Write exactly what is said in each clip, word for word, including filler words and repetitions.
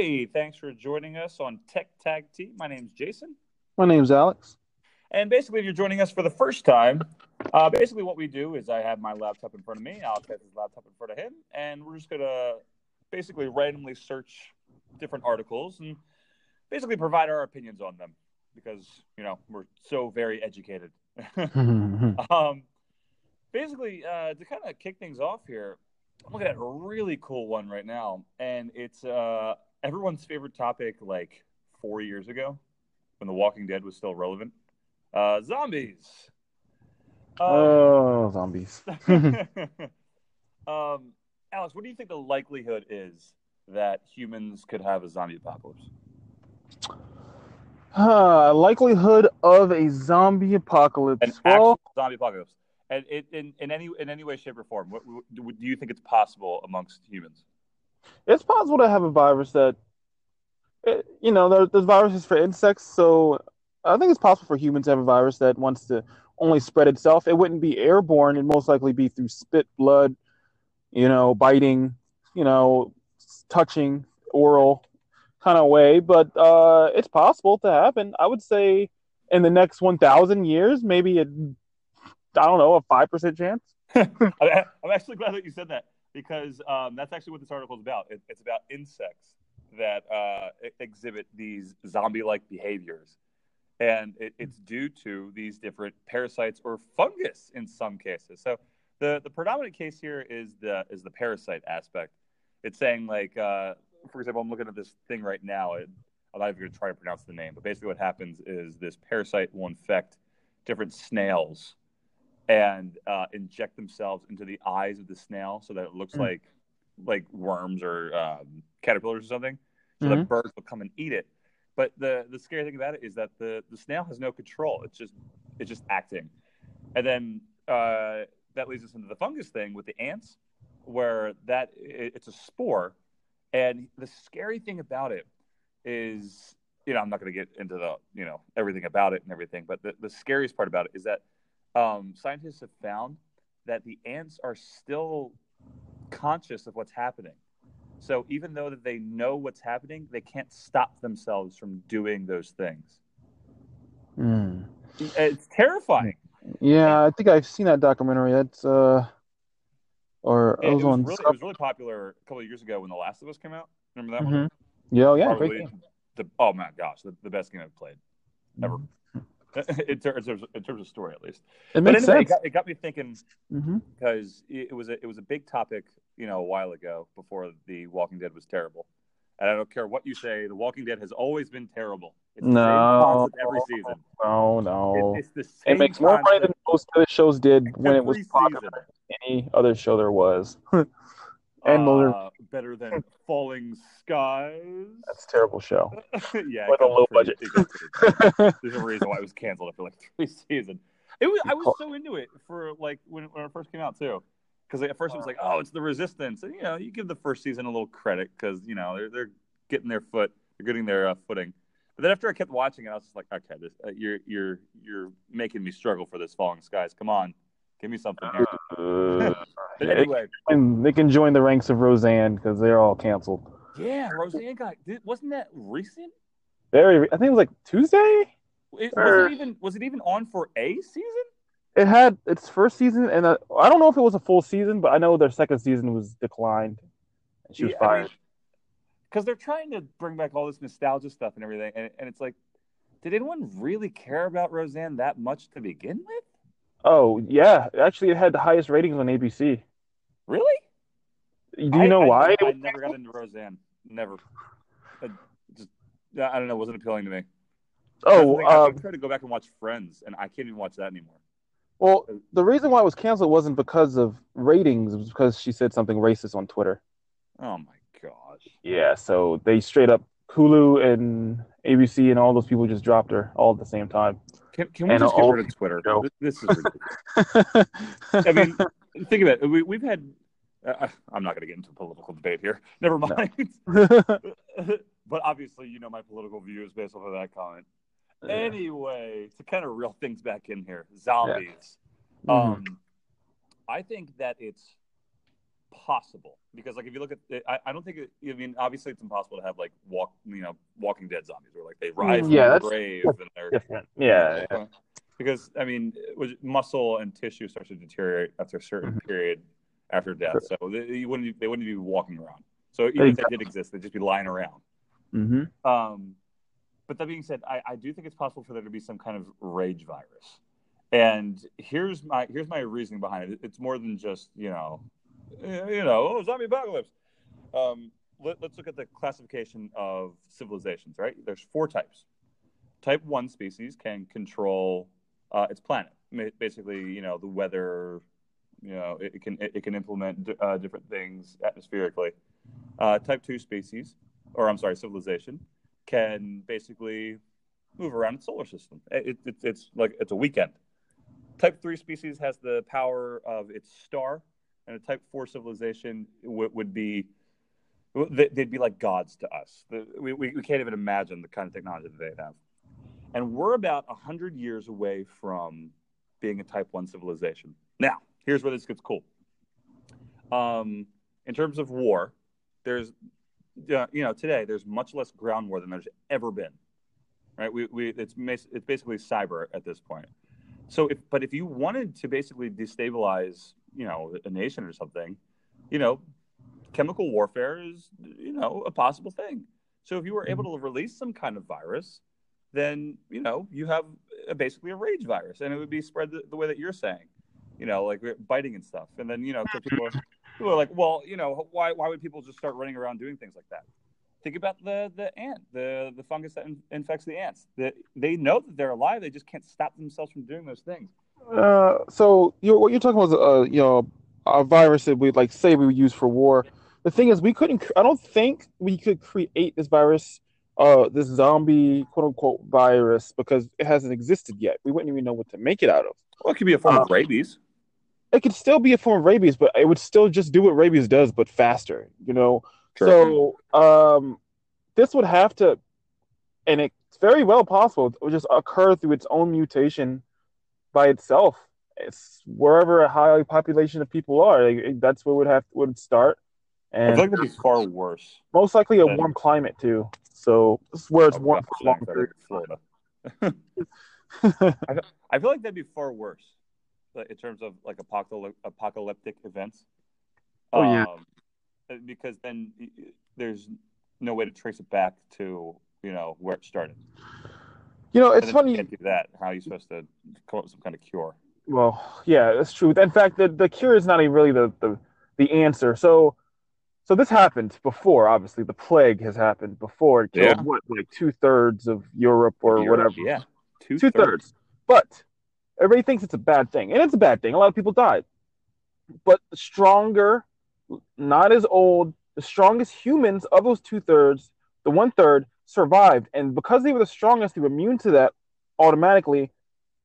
Hey, thanks for joining us on Tech Tag Team. My name's Jason. My name's Alex. And basically, if you're joining us for the first time, uh, basically what we do is I have my laptop in front of me, Alex has his laptop in front of him, and we're just going to basically randomly search different articles and basically provide our opinions on them because, you know, we're so very educated. um, basically, uh, to kind of kick things off here, I'm looking at a really cool one right now, and it's uh, everyone's favorite topic like four years ago when The Walking Dead was still relevant. Uh, zombies. Um, oh, zombies. um, Alex, what do you think the likelihood is that humans could have a zombie apocalypse? Uh, likelihood of a zombie apocalypse. An actual zombie apocalypse. And it, in, in any in any way, shape, or form, what, what, do you think it's possible amongst humans? It's possible to have a virus that, it, you know, there, there's viruses for insects, so I think it's possible for humans to have a virus that wants to only spread itself. It wouldn't be airborne. It'd most likely be through spit, blood, you know, biting, you know, touching, oral kind of way. But uh, it's possible to happen. I would say in the next one thousand years, maybe a I don't know, a five percent chance. I'm actually glad that you said that because um, that's actually what this article is about. It, it's about insects that uh, exhibit these zombie-like behaviors. And it, it's due to these different parasites or fungus in some cases. So the, the predominant case here is the is the parasite aspect. It's saying, like, uh, for example, I'm looking at this thing right now. It, I'm not even going to try to pronounce the name. But basically what happens is this parasite will infect different snails and uh, inject themselves into the eyes of the snail so that it looks mm-hmm. like like worms or um, caterpillars or something. So mm-hmm. that birds will come and eat it. But the, the scary thing about it is that the, the snail has no control. It's just it's just acting. And then uh, that leads us into the fungus thing with the ants, where that it, it's a spore. And the scary thing about it is, you know, I'm not going to get into the, you know, everything about it and everything. But the, the scariest part about it is that Um, scientists have found that the ants are still conscious of what's happening. So even though that they know what's happening, they can't stop themselves from doing those things. Mm. It's terrifying. Yeah, I think I've seen that documentary. That's uh, or it, it, was, it, was, on... really, it was really popular a couple of years ago when The Last of Us came out. Remember that mm-hmm. one? Yeah, yeah. Probably great game. The, oh my gosh, the, the best game I've played ever. Mm. In terms of, in terms of story, at least. It makes but anyway, sense. It got, it got me thinking because mm-hmm. it was a, it was a big topic, you know, a while ago before The Walking Dead was terrible. And I don't care what you say, The Walking Dead has always been terrible. It's no, the same concept every season. No, no. It, it's the same. It makes more money than most other shows did when it was popular than any other show there was. and uh, better than Falling Skies. That's a terrible show. yeah, with a low budget. There's a reason why it was canceled after like three seasons. It was, I was so into it for like when, when it first came out too, because like, at first it was like, oh, it's the Resistance, and you know, you give the first season a little credit because you know they're they're getting their foot, they're getting their uh, footing. But then after I kept watching it, I was just like, okay, this, uh, you're you're you're making me struggle for this Falling Skies. Come on. Give me something. Uh, anyway, and they can join the ranks of Roseanne because they're all canceled. Yeah, Roseanne got wasn't that recent? Very, I think it was like Tuesday. It, or, was it even was it even on for a season? It had its first season, and a, I don't know if it was a full season, but I know their second season was declined, and she was yeah, fired. Because I mean, they're trying to bring back all this nostalgia stuff and everything, and and it's like, did anyone really care about Roseanne that much to begin with? Oh, yeah. Actually, it had the highest ratings on A B C. Really? Do you I, know I, why? I, I never got into Roseanne. Never. I, just, I don't know. It wasn't appealing to me. Oh, I, uh, I tried to go back and watch Friends, and I can't even watch that anymore. Well, the reason why it was canceled wasn't because of ratings. It was because she said something racist on Twitter. Oh, my gosh. Yeah, so they straight up Hulu and A B C and all those people just dropped her all at the same time. Can, can we and just get rid of Twitter? Show. This is ridiculous. I mean, think about it. We, we've had... Uh, I'm not going to get into a political debate here. Never mind. No. But obviously, you know my political view is based off of that comment. Yeah. Anyway, to kind of reel things back in here, zombies. Yeah. Um, mm-hmm. I think that it's possible, because like if you look at it, I, I don't think it, I mean obviously it's impossible to have like walk you know Walking Dead zombies where like they rise yeah, from the grave and they're different. Yeah, yeah, because I mean muscle and tissue starts to deteriorate after a certain mm-hmm. period after death, sure. so they, you wouldn't they wouldn't be walking around. So even exactly. if they did exist, they'd just be lying around. Mm-hmm. Um, but that being said, I, I do think it's possible for there to be some kind of rage virus. And here's my here's my reasoning behind it. It's more than just you know. You know, oh, zombie apocalypse. Um, let, let's look at the classification of civilizations, right? There's four types. Type one species can control uh, its planet. Basically, you know, the weather, you know, it, it can it, it can implement uh, different things atmospherically. Uh, type two species, or I'm sorry, civilization, can basically move around its solar system. It, it, it's like it's a weekend. Type three species has the power of its star. And a type four civilization would, would be, they'd be like gods to us. We, we, we can't even imagine the kind of technology that they have. And we're about one hundred years away from being a type one civilization. Now, here's where this gets cool. Um, in terms of war, there's, uh, you know, today there's much less ground war than there's ever been, right? We, we it's, it's basically cyber at this point. So, if, but if you wanted to basically destabilize, you know, a nation or something, you know, chemical warfare is, you know, a possible thing. So if you were able to release some kind of virus, then, you know, you have a, basically a rage virus, and it would be spread the, the way that you're saying, you know, like biting and stuff. And then, you know, people are, people are like, well, you know, why why would people just start running around doing things like that? Think about the, the ant, the, the fungus that in, infects the ants. The, they know that they're alive. They just can't stop themselves from doing those things. Uh, so you what you're talking about is uh, you know, a virus that we like say we would use for war. The thing is, we couldn't. I don't think we could create this virus, uh, this zombie quote unquote virus, because it hasn't existed yet. We wouldn't even know what to make it out of. Well, it could be a form um, of rabies. It could still be a form of rabies, but it would still just do what rabies does, but faster. You know. Sure. So um, this would have to, and it's very well possible, it would just occur through its own mutation. By itself, it's wherever a high population of people are. Like, that's where would have would start. And I think it'd be far worse. Most likely a warm climate too. So it's where it's oh, warm for long period. Florida. I feel like that'd be far worse in terms of like apocalyptic events. Oh yeah, um, because then there's no way to trace it back to you know where it started. You know, it's if funny. You can't do that. How are you supposed to come up with some kind of cure? Well, yeah, that's true. In fact, the, the cure is not even really the, the, the answer. So, so this happened before. Obviously, the plague has happened before. It killed yeah. what, like two thirds of Europe or Europe, whatever. Yeah, two two thirds. But everybody thinks it's a bad thing, and it's a bad thing. A lot of people died. But stronger, not as old, the strongest humans of those two thirds, the one third. Survived, and because they were the strongest, they were immune to that automatically.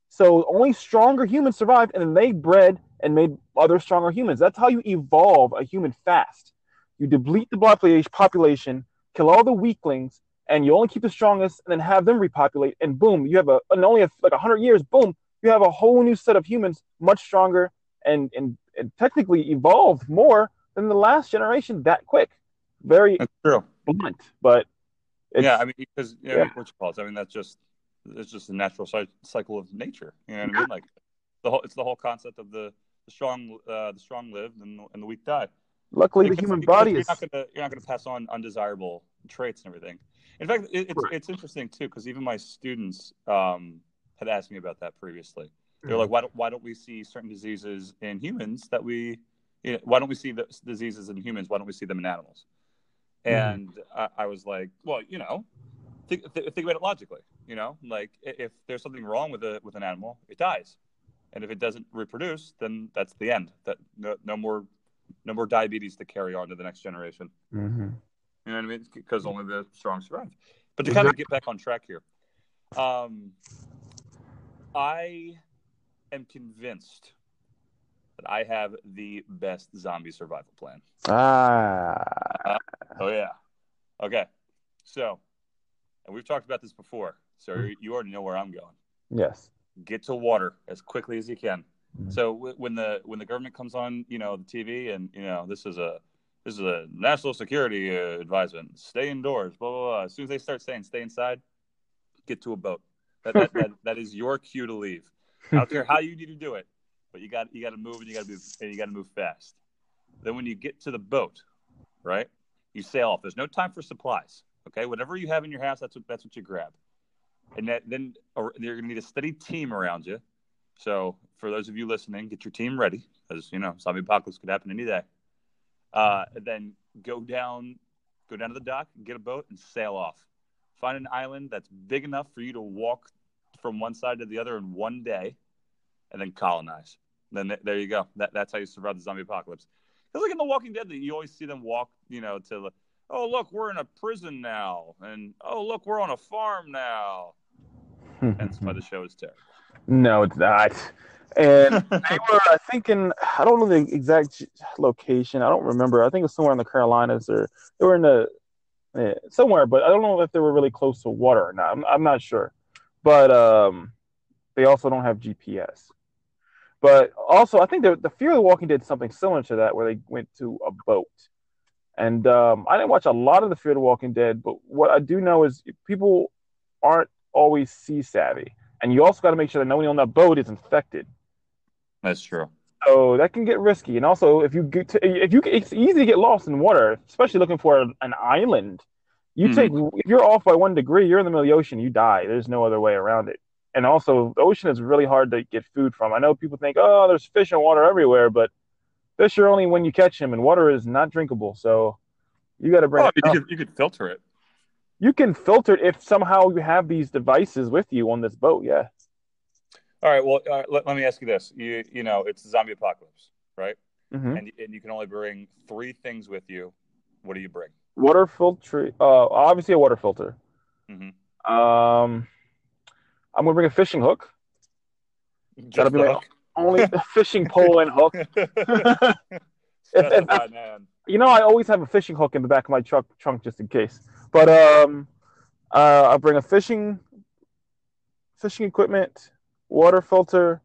So only stronger humans survived, and then they bred and made other stronger humans. That's how you evolve a human fast. You deplete the population, kill all the weaklings, and you only keep the strongest, and then have them repopulate. And boom, you have a and only a, like a hundred years. Boom, you have a whole new set of humans, much stronger, and and, and technically evolved more than the last generation that quick. Very That's true. Blunt, but. It's, yeah, I mean, because you know, yeah. what you call it, I mean, that's just it's just the natural cycle of nature. You know what yeah. I mean? Like the whole, it's the whole concept of the, the strong, uh, the strong live and the, and the weak die. Luckily, because, the human body you're is not gonna, you're not going to pass on undesirable traits and everything. In fact, it, it's right. it's interesting too because even my students um, had asked me about that previously. They're mm-hmm. like, why don't why don't we see certain diseases in humans that we you know, why don't we see the diseases in humans? Why don't we see them in animals? And I, I was like, well, you know, th- th- think about it logically. You know, like if there's something wrong with a with an animal, it dies, and if it doesn't reproduce, then that's the end. That no, no more, no more diabetes to carry on to the next generation. Mm-hmm. You know what I mean? Because only the strong survive. But to kind of get back on track here, um, I am convinced that I have the best zombie survival plan. Ah. Uh, oh, yeah. Okay. So, and we've talked about this before, so you already know where I'm going. Yes. Get to water as quickly as you can. Mm-hmm. So w- when the when the government comes on, you know, the T V, and you know, this is a this is a national security uh, advisement. Stay indoors. Blah, blah, blah. As soon as they start saying stay inside, get to a boat. That that, that, that is your cue to leave. I don't care how you need to do it, but you got you got to move, and you got to move, and you got to move fast. Then when you get to the boat, right, you sail off. There's no time for supplies. Okay, whatever you have in your house, that's what that's what you grab. And that, then or, you're going to need a steady team around you. So for those of you listening, get your team ready, because you know zombie apocalypse could happen any day. Uh, then go down, go down to the dock, get a boat, and sail off. Find an island that's big enough for you to walk from one side to the other in one day, and then colonize. And then th- there you go. That, that's how you survive the zombie apocalypse. Because like in The Walking Dead, you always see them walk, you know, to oh look, we're in a prison now, and oh look, we're on a farm now. That's why the show is terrible. No, it's not. And they were, I think, in, I don't know the exact location. I don't remember. I think it was somewhere in the Carolinas, or they were in the, yeah, somewhere, but I don't know if they were really close to water or not. I'm, I'm not sure. But um, they also don't have G P S. But also, I think the, the Fear of the Walking Dead did something similar to that, where they went to a boat. And um, I didn't watch a lot of the Fear of the Walking Dead, but what I do know is people aren't always sea savvy. And you also got to make sure that nobody on that boat is infected. That's true. So that can get risky. And also, if you get to, if you it's easy to get lost in water, especially looking for an island. You mm-hmm. take if you're off by one degree, you're in the middle of the ocean, you die. There's no other way around it. And also, the ocean is really hard to get food from. I know people think, oh, there's fish and water everywhere, but fish are only when you catch them, and water is not drinkable. So you got to bring. Oh, it you, could, you could filter it. You can filter it if somehow you have these devices with you on this boat. Yeah. All right. Well, uh, let, let me ask you this. You you know, it's the zombie apocalypse, right? Mm-hmm. And and you can only bring three things with you. What do you bring? Water filter. Uh, obviously a water filter. Mm-hmm. Um, I'm gonna bring a fishing hook. Just That'll be my hook. Only a fishing pole and hook. If, if, oh, man. You know, I always have a fishing hook in the back of my truck trunk just in case. But um, uh, I'll bring a fishing fishing equipment, water filter,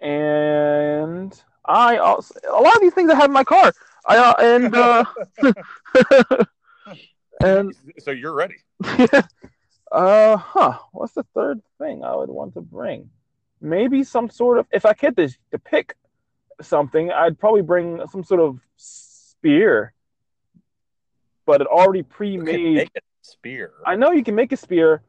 and I also a lot of these things I have in my car. I uh, and uh, and so you're ready. Yeah. Uh huh. What's the third thing I would want to bring? Maybe some sort of if I had to, to pick something, I'd probably bring some sort of spear. But it already pre-made make a spear. I know you can make a spear,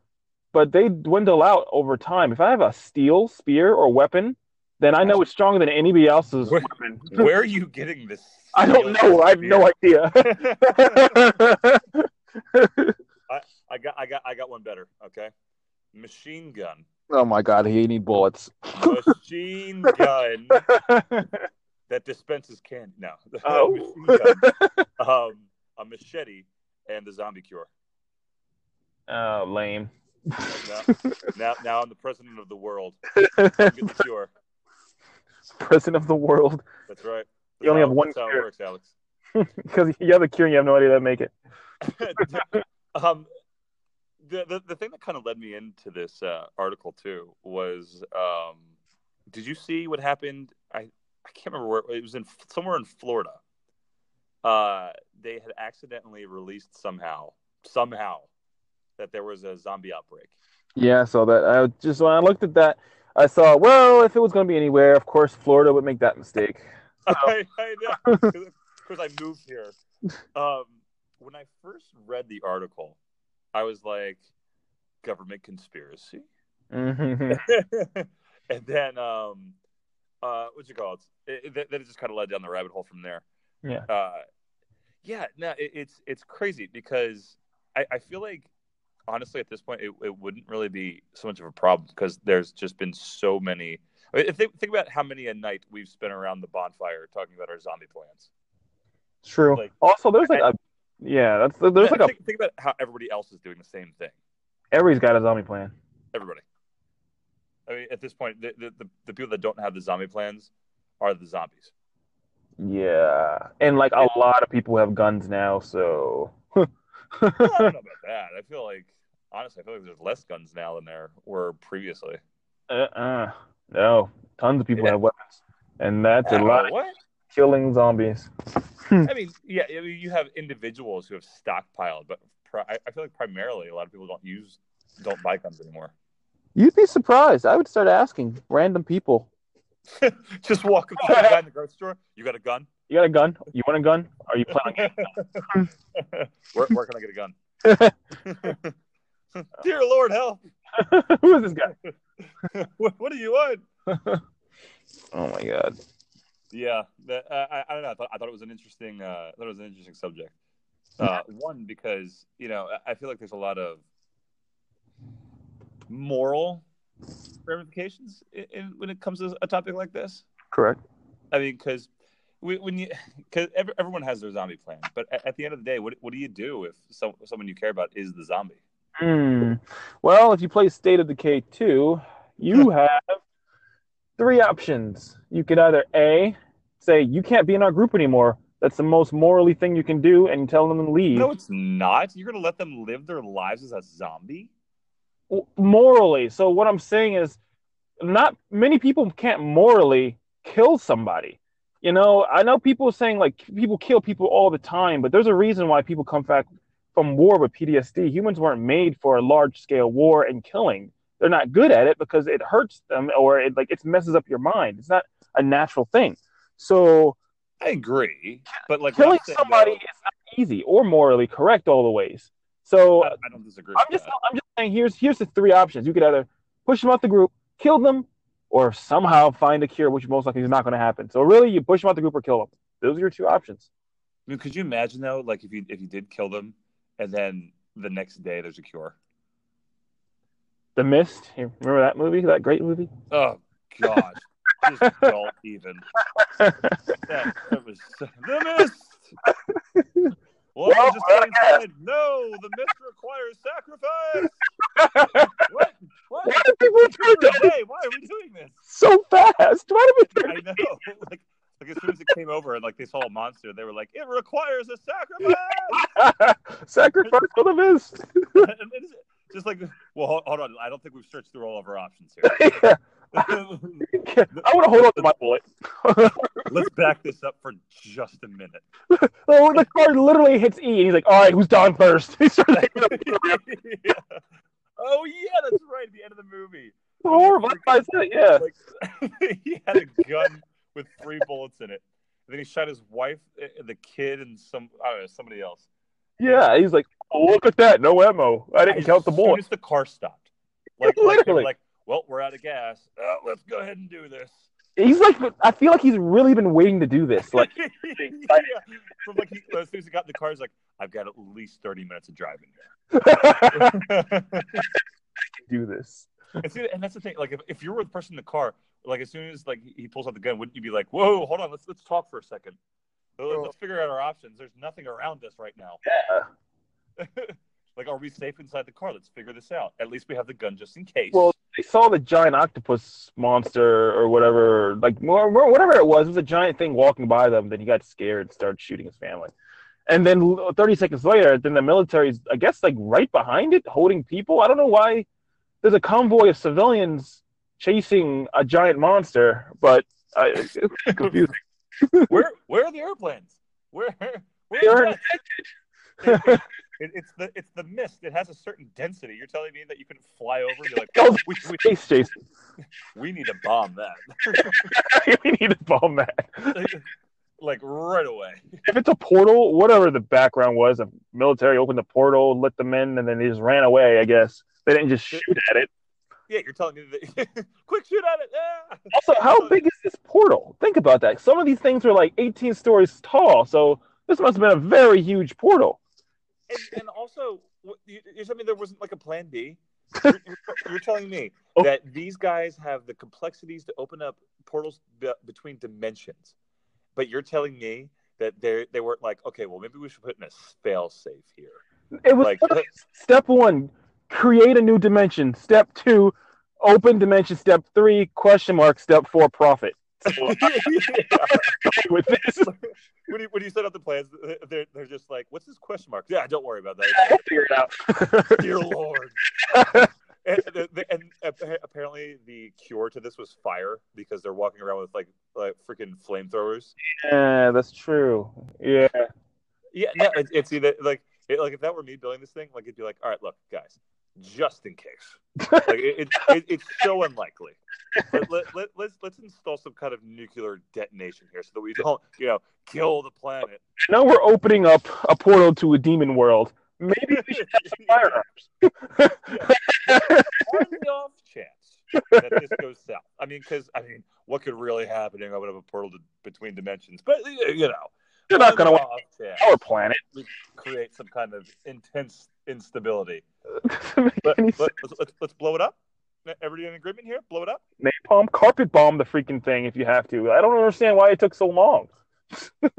but they dwindle out over time. If I have a steel spear or weapon, then I know it's stronger than anybody else's where, weapon. Where are you getting this? I don't know. Spear? I have no idea. I, I got, I got, I got one better. Okay, machine gun. Oh my God! He need bullets. Machine gun that dispenses candy. No. Oh. Machine gun. Um. A machete and the zombie cure. Oh, lame. Now, now, now I'm the president of the world. I'm getting the cure. President of the world. That's right. That's you only have one that's cure. That's how it works, Alex. Because you have a cure and you have no idea how to make it. um, the, the the thing that kind of led me into this uh, article, too, was um, did you see what happened? I, I can't remember where. It was in somewhere in Florida. Uh, they had accidentally released somehow, somehow, that there was a zombie outbreak. Yeah, I saw that. I just when I looked at that, I saw. Well, if it was going to be anywhere, of course, Florida would make that mistake. So. I, I know, because I moved here. Um, when I first read the article, I was like, "Government conspiracy," mm-hmm. and then, um, uh, what's it called? It, it, that, that just kind of led down the rabbit hole from there. Yeah, uh, yeah. No, it, it's it's crazy because I, I feel like honestly at this point it, it wouldn't really be so much of a problem because there's just been so many. I mean, if they, think about how many a night we've spent around the bonfire talking about our zombie plans. True. Like, also, there's like I, a yeah. That's, there's yeah, like think, a think about how everybody else is doing the same thing. Everybody's got a zombie plan. Everybody. I mean, at this point, the the, the, the people that don't have the zombie plans are the zombies. Yeah, and like a lot of people have guns now, so I don't know about that. I feel like honestly, I feel like there's less guns now than there were previously. Uh, uh-uh. No, tons of people yeah. have weapons, and that's uh, a lot what? of killing zombies. I mean, yeah, I mean, you have individuals who have stockpiled, but pri- I feel like primarily a lot of people don't use, don't buy guns anymore. You'd be surprised. I would start asking random people. Just walk up to the guy in the grocery store. You got a gun? You got a gun? You want a gun? Are you planning on getting a gun? Where, where can I get a gun? Dear Lord, help! Who is this guy? what, what are you on? Oh my God! Yeah, that, uh, I, I don't know. I thought, I thought it was an interesting. Uh, I thought it was an interesting subject. Uh, one because you know I feel like there's a lot of moral ramifications in, in, when it comes to a topic like this. Correct. I mean, because when you because every, everyone has their zombie plan, but at, at the end of the day, what what do you do if so, someone you care about is the zombie? Hmm. Well, if you play State of Decay two, you have three options. You could either A, say, you can't be in our group anymore. That's the most morally thing you can do, and tell them to leave. No, it's not. You're going to let them live their lives as a zombie? Well, morally. So what I'm saying is, not many people can't morally kill somebody. You know, I know people saying, like, people kill people all the time, but there's a reason why people come back from war with P T S D. Humans weren't made for a large-scale war and killing. They're not good at it because it hurts them, or it like it messes up your mind. It's not a natural thing. So I agree, but like killing somebody about... is not easy or morally correct all the ways. So I, I don't disagree. I'm just that. I'm just saying here's here's the three options. You could either push them out the group, kill them, or somehow find a cure, which most likely is not going to happen. So really, you push them out the group or kill them. Those are your two options. I mean, could you imagine though, like if you if you did kill them? And then the next day, there's a cure. The Mist. You remember that movie? That great movie? Oh, gosh. Just don't even. That, that was so... The Mist! Well, well just well, yeah. No, The Mist requires sacrifice! What? What? Why are people doing this? Why are we doing this? So fast! Why are we doing this? I know. Like, Like, as soon as it came over and, like, they saw a monster, they were like, it requires a sacrifice! Sacrifice for the Mist! Just like, well, hold, hold on. I don't think we've searched through all of our options here. Yeah. I want to hold on to my bullet. Let's back this up for just a minute. Oh, the card literally hits E, and he's like, all right, who's down first? He starts like, yeah. Oh, yeah, that's right, at the end of the movie. Horrible. I said it, yeah. Like, he had a gun with three bullets in it. And then he shot his wife, the kid, and some, I don't know, somebody else. Yeah, he's like, oh, look at that, no ammo. I didn't I count the bullets. As soon as the car stopped. Like, literally. Like, they were like, well, we're out of gas. Oh, let's go ahead and do this. He's like, I feel like he's really been waiting to do this. Like, yeah. From like he, as soon as he got in the car, he's like, I've got at least thirty minutes of driving here. I can do this. And, see, and that's the thing, like, if, if you're with the person in the car, like, as soon as, like, he pulls out the gun, wouldn't you be like, whoa, hold on, let's let's talk for a second. Let's, let's figure out our options. There's nothing around us right now. Yeah. Like, are we safe inside the car? Let's figure this out. At least we have the gun just in case. Well, they saw the giant octopus monster or whatever, like, whatever it was. It was a giant thing walking by them. Then he got scared and started shooting his family. And then thirty seconds later, then the military's, I guess, like, right behind it, holding people. I don't know why there's a convoy of civilians chasing a giant monster, but uh, it's confusing. Where, where are the airplanes? Where, where are it, it, it's the it's the Mist. It has a certain density. You're telling me that you can fly over? You're like, oh, we, we, space chasing. We need to bomb that. We need to bomb that. Like, like right away. If it's a portal, whatever the background was, the military opened the portal, let them in, and then they just ran away. I guess they didn't just shoot at it. Yeah, you're telling me that. Quick shoot at it. Yeah. Also, how big is this portal? Think about that. Some of these things are like eighteen stories tall, so this must have been a very huge portal. And, and also, you're telling me there wasn't like a plan B? You're, you're, you're telling me oh. that these guys have the complexities to open up portals be- between dimensions, but you're telling me that they they weren't like, okay, well, maybe we should put in a fail safe here. It was like, step one. Create a new dimension. Step two, open dimension. Step three, question mark. Step four, profit. So, with this. When, you, when you set up the plans, they're, they're just like, what's this question mark? Yeah, don't worry about that. I'll figure it out. Dear Lord. and, and, and apparently the cure to this was fire, because they're walking around with like like freaking flamethrowers. Yeah, that's true. Yeah, yeah. No, it, it's either like it, like if that were me building this thing, like it'd be like, all right, look, guys, just in case, like it, it, it it's so unlikely. Let, let, let, let's let's install some kind of nuclear detonation here so that we don't, you know, kill the planet. Now we're opening up a portal to a demon world. Maybe we should have some firearms. Yeah. On the off chance that this goes south. I mean, because, I mean, what could really happen if I would have a portal to, between dimensions? But, you know. You're not going to want our planet. We create some kind of intense instability. Let, let, let's, let's, let's blow it up. Everybody in agreement here? Blow it up? Napalm, carpet bomb the freaking thing if you have to. I don't understand why it took so long. Yeah.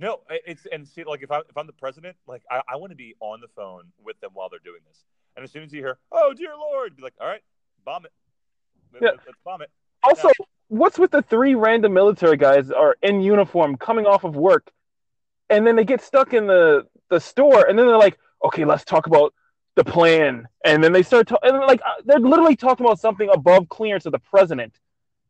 No, it's and see, like if I if I'm the president, like I, I want to be on the phone with them while they're doing this. And as soon as you hear, "Oh dear Lord," be like, "All right, bomb it. Let's, yeah. let's bomb it." Also, now, what's with the three random military guys that are in uniform coming off of work, and then they get stuck in the, the store, and then they're like, "Okay, let's talk about the plan," and then they start talking, like they're literally talking about something above clearance of the president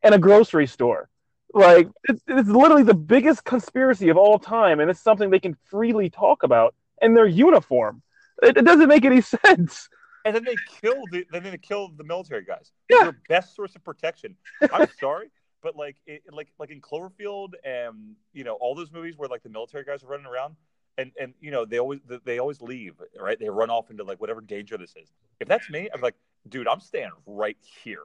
in a grocery store. Like, it's, it's literally the biggest conspiracy of all time, and it's something they can freely talk about in their uniform. It, it doesn't make any sense. And then they kill the, then they kill the military guys. Yeah. Their best source of protection. I'm sorry, but like, it, like, like in Cloverfield and, you know, all those movies where like the military guys are running around, and, and you know, they always they always leave, right? They run off into like whatever danger this is. If that's me, I'm like, dude, I'm staying right here.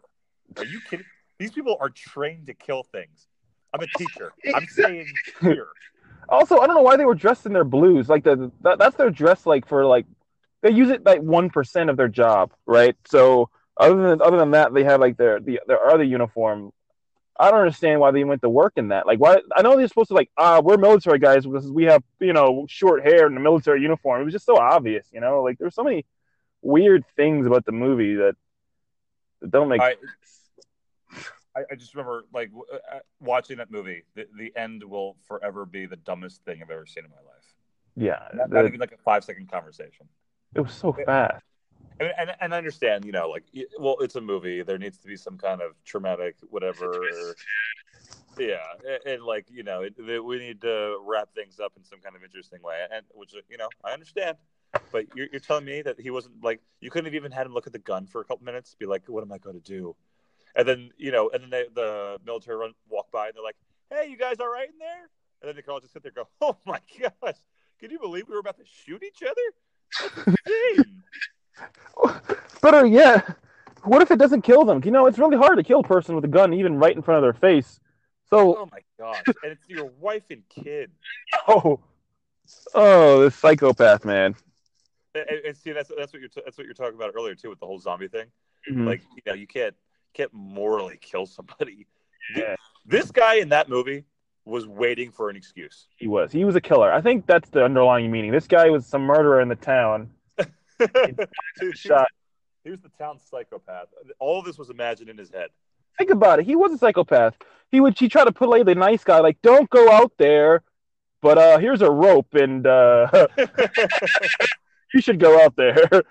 Are you kidding? These people are trained to kill things. I'm a teacher. I'm staying here. Also, I don't know why they were dressed in their blues. Like the that, that's their dress. Like for like, they use it like one percent of their job, right? So other than other than that, they had like their the their other uniform. I don't understand why they went to work in that. Like, why? I know they're supposed to like, ah, we're military guys because we have, you know, short hair and a military uniform. It was just so obvious, you know. Like, there's so many weird things about the movie that, that don't make. I, I just remember, like, watching that movie. The, the end will forever be the dumbest thing I've ever seen in my life. Yeah, not, the, not even like a five second conversation. It was so it, fast. And, and and I understand, you know, like, well, it's a movie. There needs to be some kind of traumatic whatever. Or, yeah, and, and like, you know, it, it, we need to wrap things up in some kind of interesting way. And which, you know, I understand. But you're, you're telling me that he wasn't like, you couldn't have even had him look at the gun for a couple minutes, be like, what am I going to do? And then, you know, and then they, the military run, walk by, and they're like, hey, you guys all right in there? And then they can all just sit there and go, oh, my gosh. Can you believe we were about to shoot each other? Better yet, what if it doesn't kill them? You know, it's really hard to kill a person with a gun even right in front of their face. So, oh, my gosh. And it's your wife and kid. Oh, oh, this psychopath, man. And, and see, that's that's what you're t- that's what you're talking about earlier, too, with the whole zombie thing. Mm-hmm. Like, you know, you can't. Can't morally kill somebody. Yeah. This guy in that movie was waiting for an excuse. He was. He was a killer. I think that's the underlying meaning. This guy was some murderer in the town. he, was, shot. he was the town psychopath. All of this was imagined in his head. Think about it. He was a psychopath. He would. He tried to play the nice guy, like, don't go out there, but uh, here's a rope, and uh, you should go out there. yeah.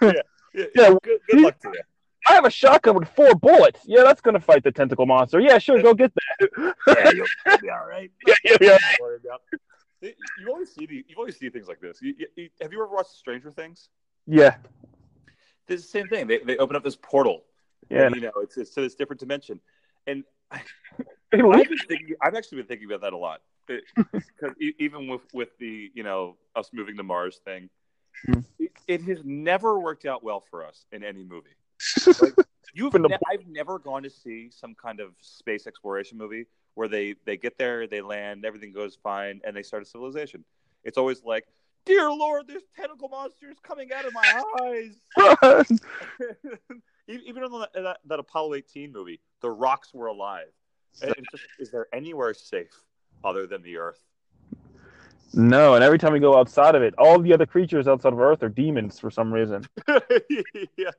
yeah, yeah. yeah. Good, good luck to you. I have a shotgun with four bullets. Yeah, that's going to fight the tentacle monster. Yeah, sure, go get that. yeah, you'll, you'll be all right. Yeah, yeah, yeah. You always see the, you always see things like this. You, you, have you ever watched Stranger Things? Yeah. It's the same thing. They they open up this portal. Yeah. And, you know, it's, it's to this different dimension. And I, I've, been thinking, I've actually been thinking about that a lot. It, cause even with, with the, you know, us moving to Mars thing, mm-hmm. it, it has never worked out well for us in any movie. Like, you've ne- I've never gone to see some kind of space exploration movie where they, they get there, they land, everything goes fine, and they start a civilization. It's always like, dear Lord, there's tentacle monsters coming out of my eyes. Even on that, that, that Apollo eighteen movie, the rocks were alive. And it's just, is there anywhere safe other than the Earth? No, and every time we go outside of it, all the other creatures outside of Earth are demons for some reason. yeah,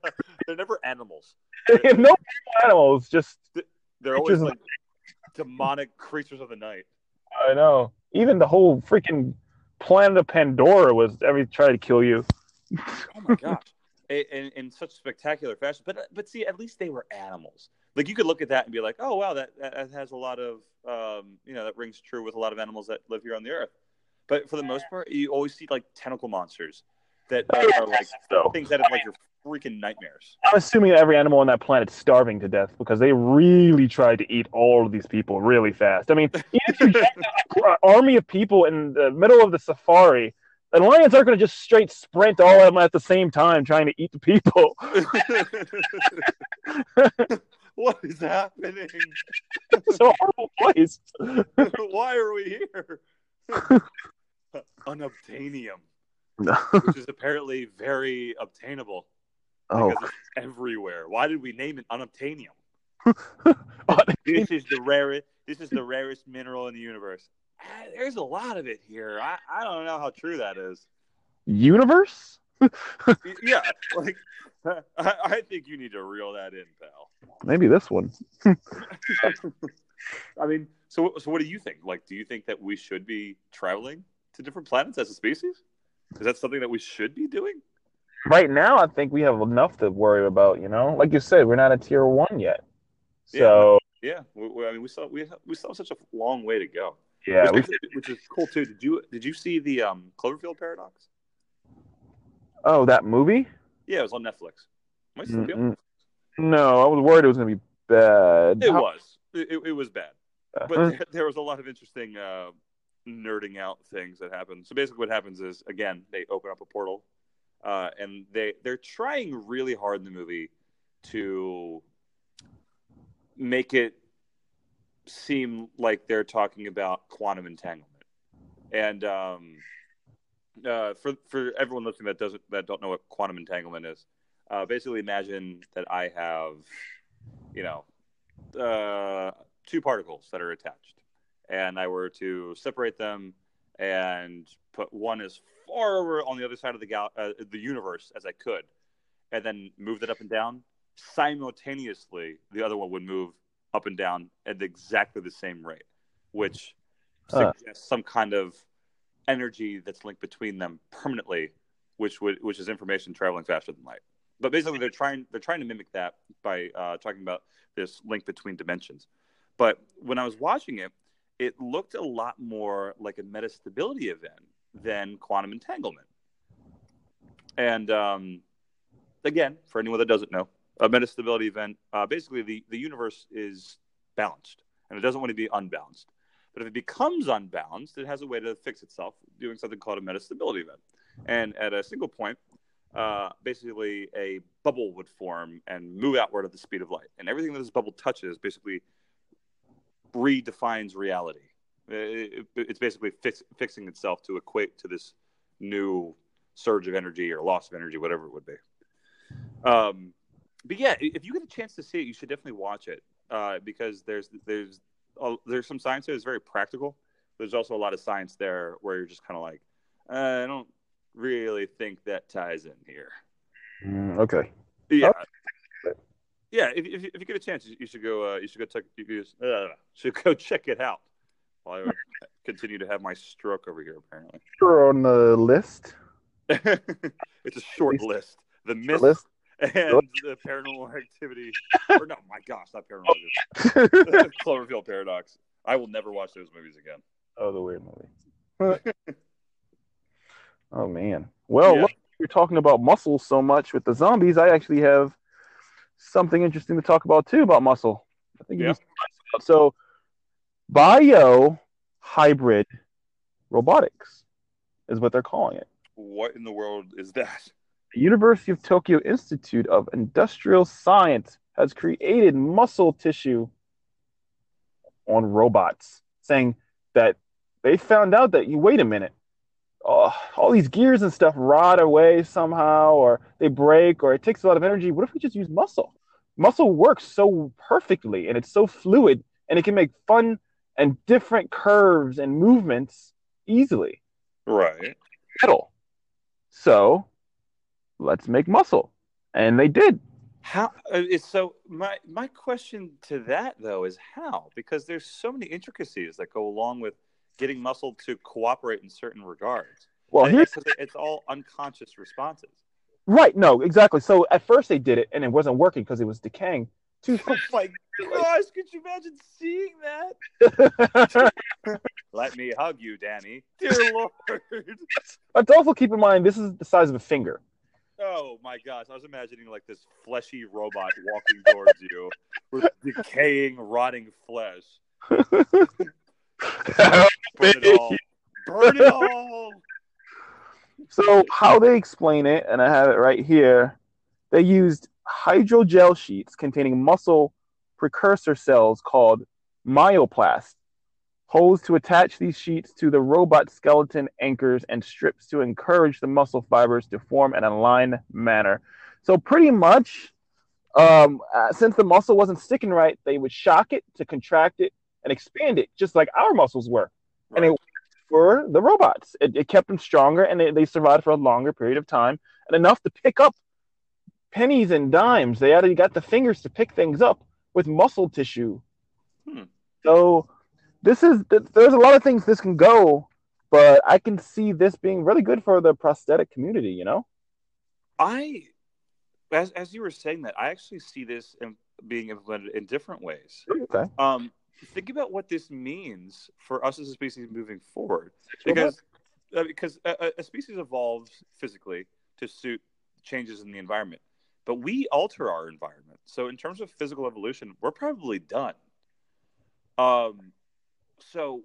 they're never animals. They're, no animals, just... They're always like demonic creatures of the night. I know. Even the whole freaking Planet of Pandora was every try to kill you. Oh my gosh. in, in such spectacular fashion. But but see, at least they were animals. Like, you could look at that and be like, oh, wow, that, that has a lot of, um, you know, that rings true with a lot of animals that live here on the Earth. But for the most part, you always see, like, tentacle monsters that are, like, things that are, like, your freaking nightmares. I'm assuming every animal on that planet is starving to death because they really tried to eat all of these people really fast. I mean, even if you get an army of people in the middle of the safari, the lions aren't going to just straight sprint all of them at the same time trying to eat the people. What is happening? It's a horrible place. Why are we here? Unobtainium. No. Which is apparently very obtainable. Because oh. It's everywhere. Why did we name it unobtainium? this is the rarest this is the rarest mineral in the universe. I, there's a lot of it here. I, I don't know how true that is. Universe? Yeah, like I, I think you need to reel that in, pal. Maybe this one. I mean, so so what do you think? Like, do you think that we should be traveling to different planets as a species? Is that something that we should be doing? Right now, I think we have enough to worry about, you know? Like you said, we're not at tier one yet. So Yeah, yeah. We, we, I mean, we still, we, we still have such a long way to go. Yeah. Which, we, which is cool, too. Did you did you see the um, Cloverfield Paradox? Oh, that movie? Yeah, it was on Netflix. Might still be on Netflix. No, I was worried it was going to be bad. It How- was. It, it was bad. But uh-huh. there, there was a lot of interesting uh, nerding out things that happened. So basically what happens is, again, they open up a portal. Uh, and they, they're trying really hard in the movie to make it seem like they're talking about quantum entanglement. And um, uh, for for everyone listening that doesn't that don't know what quantum entanglement is, uh, basically imagine that I have, you know, uh, two particles that are attached, and I were to separate them and put one as far over on the other side of the gal- uh, the universe as I could, and then move that up and down simultaneously, the other one would move up and down at exactly the same rate, which suggests uh. some kind of energy that's linked between them permanently, which would which is information traveling faster than light. But basically, they're trying they're trying to mimic that by uh, talking about this link between dimensions. But when I was watching it, it looked a lot more like a metastability event than quantum entanglement. And um, again, for anyone that doesn't know, a metastability event, uh, basically the, the universe is balanced, and it doesn't want to be unbalanced. But if it becomes unbalanced, it has a way to fix itself, doing something called a metastability event. And at a single point, uh, basically a bubble would form and move outward at the speed of light. And everything that this bubble touches basically redefines reality. It, it, it's basically fix, fixing itself to equate to this new surge of energy or loss of energy, whatever it would be. Um, but yeah, if you get a chance to see it, you should definitely watch it uh, because there's there's uh, there's some science there that's very practical. There's also a lot of science there where you're just kind of like, uh, I don't really think that ties in here. Mm, okay. Yeah. Okay. Yeah, if, if, if you get a chance, you should go. Uh, you should go check. You should, uh, should go check it out. While I continue to have my stroke over here, apparently. You're on the list. It's a short list. The Mist list. And what? The Paranormal Activity. Or no, my gosh, not Paranormal Activity. Cloverfield Paradox. I will never watch those movies again. Oh, the weird movie. Oh man. Well, yeah. Look, you're talking about muscles so much with the zombies. I actually have something interesting to talk about too about muscle. I think yeah. So, bio hybrid robotics is what they're calling it. What in the world is that? The University of Tokyo Institute of Industrial Science has created muscle tissue on robots, saying that they found out that you wait a minute, oh, all these gears and stuff rot away somehow, or they break, or it takes a lot of energy. What if we just use muscle? Muscle works so perfectly, and it's so fluid, and it can make fun and different curves and movements easily. Right. Metal. So let's make muscle, and they did. How? So my my question to that though is how, because there's so many intricacies that go along with getting muscle to cooperate in certain regards. Well, here's it's all unconscious responses. Right, no, exactly. So at first they did it, and it wasn't working because it was decaying. Dude, oh my gosh, could you imagine seeing that? Let me hug you, Danny. Dear Lord. But also keep in mind, this is the size of a finger. Oh my gosh, I was imagining like this fleshy robot walking towards you with decaying, rotting flesh. Burn it all. Burn it all. So how they explain it, and I have it right here, they used hydrogel sheets containing muscle precursor cells called myoplasts, holes to attach these sheets to the robot skeleton anchors, and strips to encourage the muscle fibers to form in an aligned manner. So pretty much, um, uh, since the muscle wasn't sticking right, they would shock it to contract it and expand it, just like our muscles were. Right. And it for the robots. It, it kept them stronger, and they, they survived for a longer period of time, and enough to pick up pennies and dimes. They already got the fingers to pick things up with muscle tissue. Hmm. So this is there's a lot of things this can go, but I can see this being really good for the prosthetic community, you know? I, as as you were saying that, I actually see this in, being implemented in different ways. Okay. Um, think about what this means for us as a species moving forward, because uh, because a, a species evolves physically to suit changes in the environment, but we alter our environment. So in terms of physical evolution, we're probably done. Um, so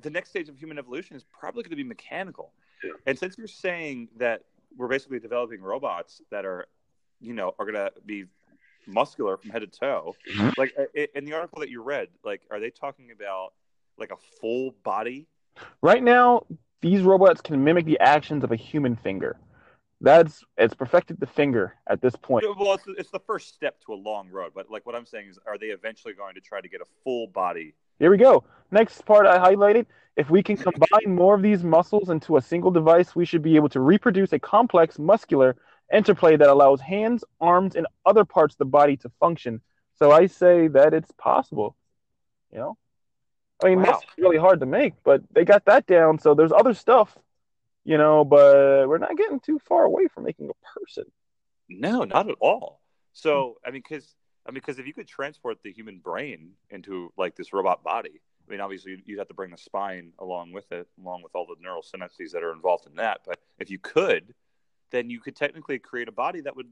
the next stage of human evolution is probably going to be mechanical. Yeah. And since you're saying that we're basically developing robots that are, you know, are going to be muscular from head to toe, mm-hmm. like in the article that you read, like, are they talking about like a full body? Right now, these robots can mimic the actions of a human finger. That's it's perfected the finger at this point. Well, it's, it's the first step to a long road. But like what I'm saying is, are they eventually going to try to get a full body? Here we go. Next part I highlighted. If we can combine more of these muscles into a single device, we should be able to reproduce a complex muscular interplay that allows hands, arms, and other parts of the body to function. So I say that it's possible. You know, I mean, wow. Muscle's really hard to make, but they got that down. So there's other stuff. You know, but we're not getting too far away from making a person. No, not at all. So, I mean, because I mean, 'cause if you could transport the human brain into, like, this robot body, I mean, obviously, you'd have to bring the spine along with it, along with all the neural synapses that are involved in that. But if you could, then you could technically create a body that would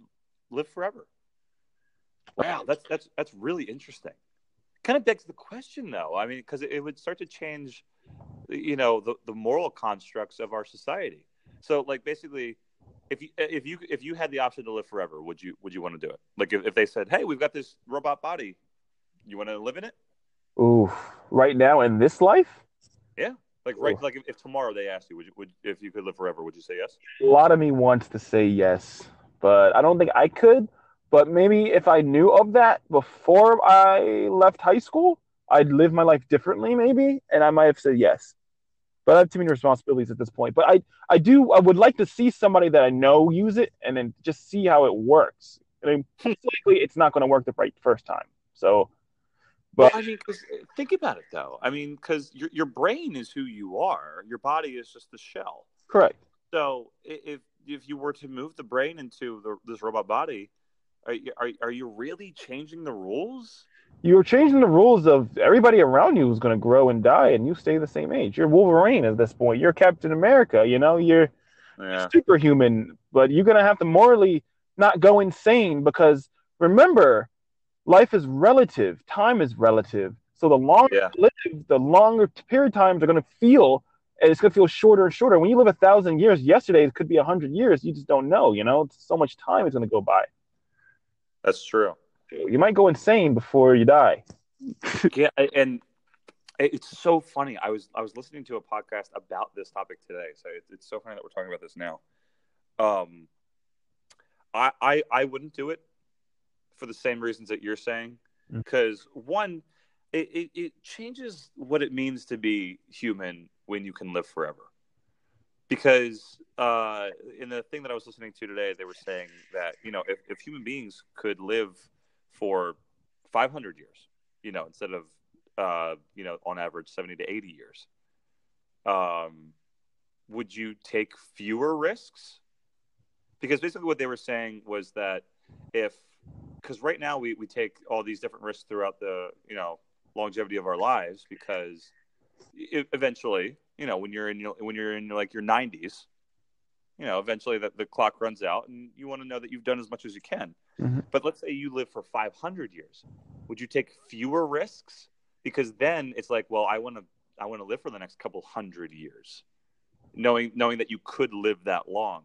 live forever. Wow, that's that's that's really interesting. Kind of begs the question, though. I mean, because it, it would start to change, you know, the, the moral constructs of our society. So, like, basically, if you if you if you had the option to live forever, would you would you want to do it? Like, if, if they said, "Hey, we've got this robot body, you want to live in it?" Ooh, right now in this life? Yeah, like right, Ooh. like if, if tomorrow they asked you, would you would if you could live forever, would you say yes? A lot of me wants to say yes, but I don't think I could. But maybe if I knew of that before I left high school, I'd live my life differently, maybe, and I might have said yes. But I have too many responsibilities at this point. But I, I do, I would like to see somebody that I know use it and then just see how it works. I mean, most likely it's not going to work the right first time. So, but well, I mean, cause, think about it though. I mean, because your your brain is who you are. Your body is just the shell. Correct. So if if you were to move the brain into the, this robot body, are you, are are you really changing the rules? You're changing the rules of everybody around you is going to grow and die, and you stay the same age. You're Wolverine at this point. You're Captain America. You know, you're yeah. superhuman, but you're going to have to morally not go insane because, remember, life is relative. Time is relative. So the longer yeah. you live, the longer period times are going to feel, and it's going to feel shorter and shorter. When you live a thousand years, yesterday it could be a hundred years. You just don't know, you know? So much time is going to go by. That's true. You might go insane before you die. Yeah, and it's so funny. I was I was listening to a podcast about this topic today, so it's, it's so funny that we're talking about this now. Um, I, I I wouldn't do it for the same reasons that you're saying, because mm-hmm. one, it, it, it changes what it means to be human when you can live forever. Because uh, in the thing that I was listening to today, they were saying that, you know, if, if human beings could live for five hundred years, you know, instead of, uh, you know, on average seventy to eighty years, um, would you take fewer risks? Because basically what they were saying was that if, because right now we, we take all these different risks throughout the, you know, longevity of our lives, because eventually, you know, when you're in your, when you're in like your nineties, you know, eventually the, the clock runs out and you want to know that you've done as much as you can. Mm-hmm. But let's say you live for five hundred years. Would you take fewer risks? Because then it's like, well, I want to, I want to live for the next couple hundred years, knowing, knowing that you could live that long.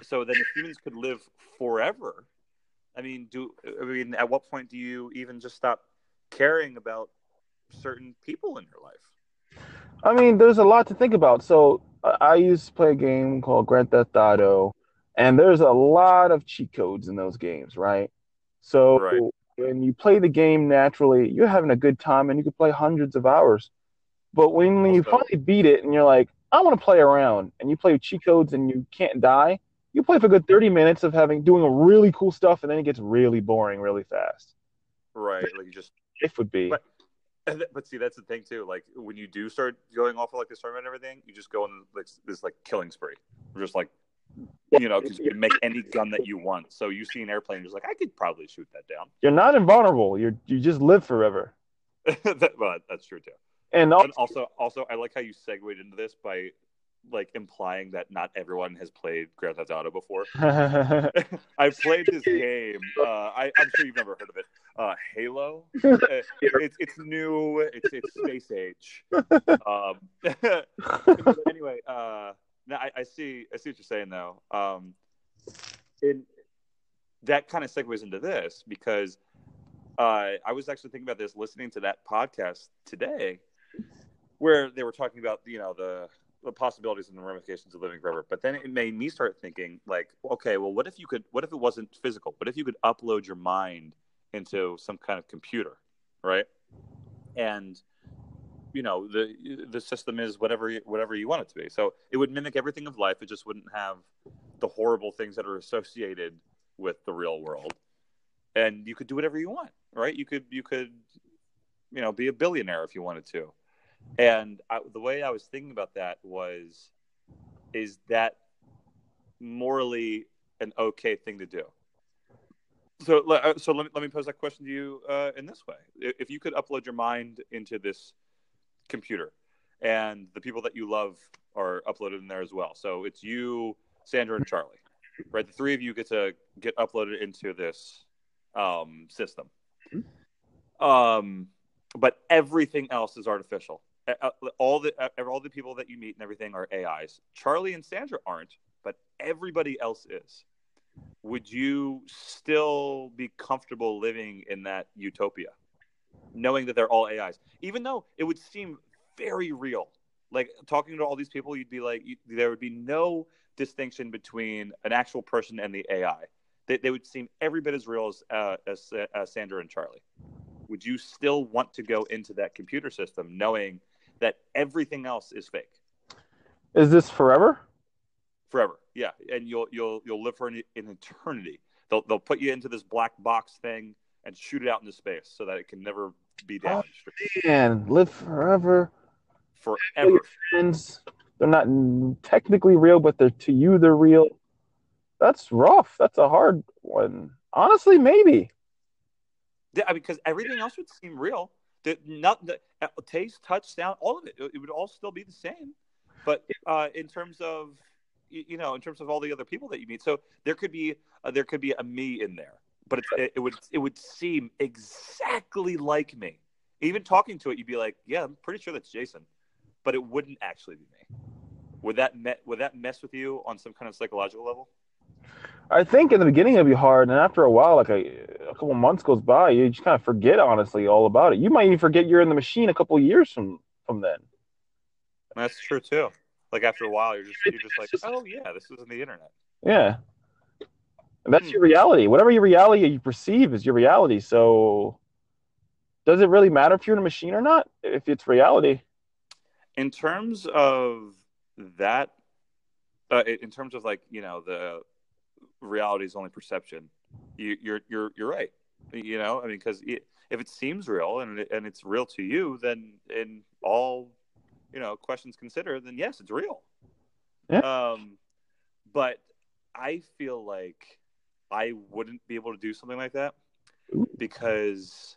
So then if humans could live forever, I mean, do, I mean, at what point do you even just stop caring about certain people in your life? I mean, there's a lot to think about. So I used to play a game called Grand Theft Auto, and there's a lot of cheat codes in those games, right? So right. when you play the game naturally, you're having a good time, and you can play hundreds of hours. But when also, you finally beat it, and you're like, I want to play around, and you play with cheat codes, and you can't die, you play for a good thirty minutes of having doing really cool stuff, and then it gets really boring really fast. Right, like you just it would be. But, but see, that's the thing too. Like when you do start going off of like the sermon and everything, you just go on like this like killing spree. You're just like, you know, because you can make any gun that you want. So you see an airplane, you're just like, I could probably shoot that down. You're not invulnerable. You're you just live forever. that, well, that's true too. And also, and also, also, I like how you segued into this by like implying that not everyone has played Grand Theft Auto before. I played this game. Uh, I, I'm sure you've never heard of it. Uh, Halo. it, it's it's new. It's it's space age. Um, but anyway, uh, no, I, I see. I see what you're saying, though. Um, it, that kind of segues into this because uh, I was actually thinking about this listening to that podcast today, where they were talking about you know the. the possibilities and the ramifications of living forever. But then it made me start thinking like, okay, well, what if you could, what if it wasn't physical? What if you could upload your mind into some kind of computer, right? And you know, the, the system is whatever, whatever you want it to be. So it would mimic everything of life. It just wouldn't have the horrible things that are associated with the real world. And you could do whatever you want, right? You could, you could, you know, be a billionaire if you wanted to. And I, the way I was thinking about that was, is that morally an okay thing to do? So, so let me, let me pose that question to you uh, in this way. If you could upload your mind into this computer and the people that you love are uploaded in there as well. So it's you, Sandra, and Charlie, right? The three of you get to get uploaded into this um, system. Um. But everything else is artificial. All the all the people that you meet and everything are A Is. Charlie and Sandra aren't, but everybody else is. Would you still be comfortable living in that utopia, knowing that they're all A Is? Even though it would seem very real. Like, talking to all these people, you'd be like, you, there would be no distinction between an actual person and the A I. They, they would seem every bit as real as, uh, as uh, Sandra and Charlie. Would you still want to go into that computer system knowing that everything else is fake? Is this forever? Forever, yeah. And you'll you'll you'll live for an, an eternity. They'll they'll put you into this black box thing and shoot it out into space so that it can never be damaged. Oh, man, live forever. Forever. Your friends, they're not technically real, but they're to you they're real. That's rough. That's a hard one. Honestly, maybe. I mean, because everything else would seem real. The, not the taste, touch, sound, all of it. It would all still be the same. But uh, in terms of, you know, in terms of all the other people that you meet, so there could be uh, there could be a me in there, but it, it would it would seem exactly like me. Even talking to it, you'd be like, yeah, I'm pretty sure that's Jason, but it wouldn't actually be me. Would that me- would that mess with you on some kind of psychological level? I think in the beginning it'll be hard, and after a while, like a, a couple months goes by, you just kind of forget, honestly, all about it. You might even forget you're in the machine a couple years from, from then. That's true too. Like after a while, you're just you're just like, oh yeah, this isn't the internet. Yeah, and that's your reality. Whatever your reality you perceive is your reality. So, does it really matter if you're in a machine or not? If it's reality. In terms of that, uh, in terms of like you know the. reality is only perception. You, you're you're you're right. You know, I mean, because if it seems real and it, and it's real to you, then in all you know questions considered, then yes, it's real. Yeah. Um, but I feel like I wouldn't be able to do something like that because